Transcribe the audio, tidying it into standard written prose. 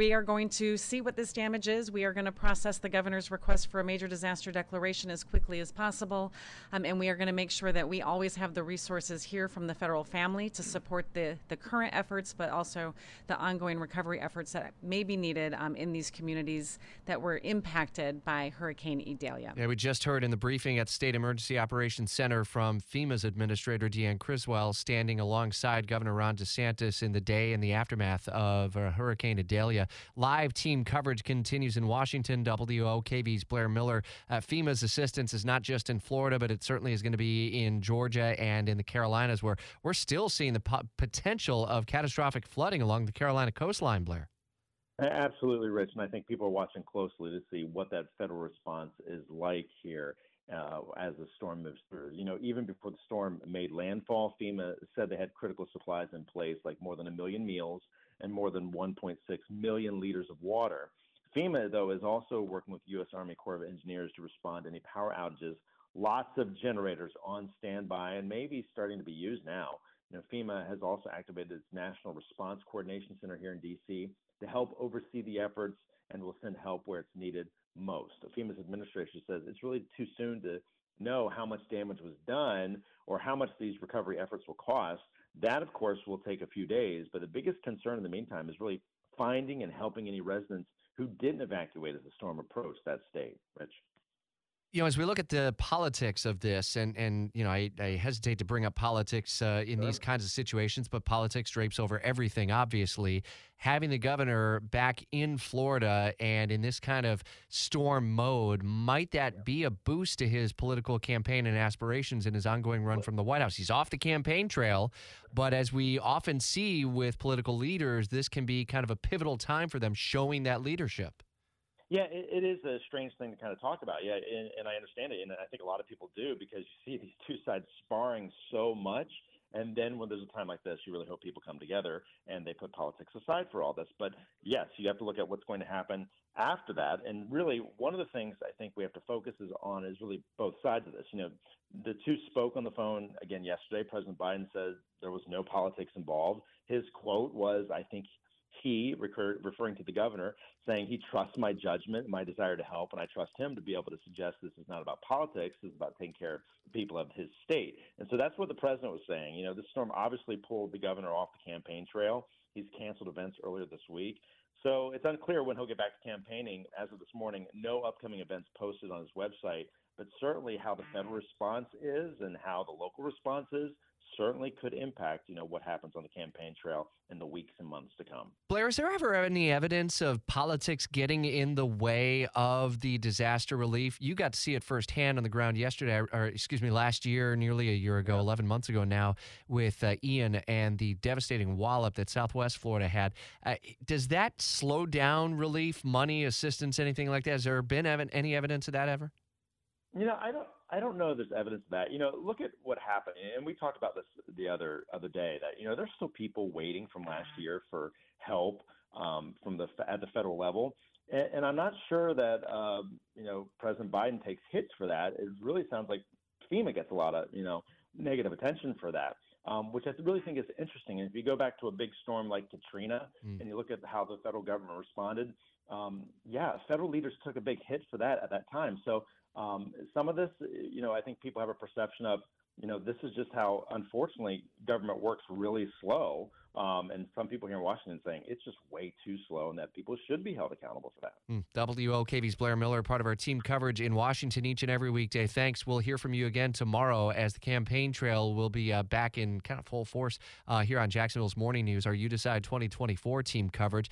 We are going to see what this damage is. We are going to process the governor's request for a major disaster declaration as quickly as possible. And we are going to make sure that we always have the resources here from the federal family to support the current efforts, but also the ongoing recovery efforts that may be needed in these communities that were impacted by Hurricane Idalia. Yeah, we just heard in the briefing at State Emergency Operations Center from FEMA's Administrator Deanne Criswell, standing alongside Governor Ron DeSantis in the day and the aftermath of Hurricane Idalia. Live team coverage continues in Washington. WOKV's Blair Miller. FEMA's assistance is not just in Florida, but it certainly is going to be in Georgia and in the Carolinas, where we're still seeing the potential of catastrophic flooding along the Carolina coastline, Blair. Absolutely, Rich. And I think people are watching closely to see what that federal response is like here as the storm moves through. You know, even before the storm made landfall, FEMA said they had critical supplies in place, like more than 1 million meals and more than 1.6 million liters of water. FEMA, though, is also working with US Army Corps of Engineers to respond to any power outages. Lots of generators on standby and maybe starting to be used now. You know, FEMA has also activated its National Response Coordination Center here in D.C. to help oversee the efforts, and will send help where it's needed most. FEMA's administration says it's really too soon to know how much damage was done or how much these recovery efforts will cost. That, of course, will take a few days, but the biggest concern in the meantime is really finding and helping any residents who didn't evacuate as the storm approached that state, Rich. You know, as we look at the politics of this, and you know, I hesitate to bring up politics in these kinds of situations, but politics drapes over everything, obviously. Having the governor back in Florida and in this kind of storm mode, might that be a boost to his political campaign and aspirations in his ongoing run from the White House? He's off the campaign trail, but as we often see with political leaders, this can be kind of a pivotal time for them showing that leadership. Yeah, it is a strange thing to kind of talk about. Yeah, and I understand it, and I think a lot of people do, because you see these two sides sparring so much, and then when there's a time like this, you really hope people come together and they put politics aside for all this. But yes, you have to look at what's going to happen after that, and really one of the things I think we have to focus on is really both sides of this. You know, the two spoke on the phone again yesterday. President Biden said there was no politics involved. His quote was, I think, referring to the governor, saying he trusts my judgment, my desire to help, and I trust him to be able to suggest this is not about politics, it's about taking care of the people of his state. And so that's what the president was saying. You know, this storm obviously pulled the governor off the campaign trail. He's canceled events earlier this week. So it's unclear when he'll get back to campaigning. As of this morning, no upcoming events posted on his website, but certainly how the federal response is and how the local response is certainly could impact, you know, what happens on the campaign trail in the weeks and months to come. Blair, is there ever any evidence of politics getting in the way of the disaster relief? You got to see it firsthand on the ground last year, nearly a year ago, 11 months ago now, with Ian and the devastating wallop that Southwest Florida had. Does that slow down relief, money, assistance, anything like that? Has there been any evidence of that ever? You know, I don't know if there's evidence of that. You know, look at what happened, and we talked about this the other day, that, you know, there's still people waiting from last year for help at the federal level, and I'm not sure that you know, President Biden takes hits for that. It really sounds like FEMA gets a lot of, you know, negative attention for that, which I really think is interesting. And if you go back to a big storm like Katrina and you look at how the federal government responded, federal leaders took a big hit for that at that time. So. Some of this, you know, I think people have a perception of, you know, this is just how, unfortunately, government works really slow. And some people here in Washington saying it's just way too slow and that people should be held accountable for that. WOKV's Blair Miller, part of our team coverage in Washington each and every weekday. Thanks. We'll hear from you again tomorrow as the campaign trail will be back in kind of full force here on Jacksonville's Morning News. Our You Decide 2024 team coverage.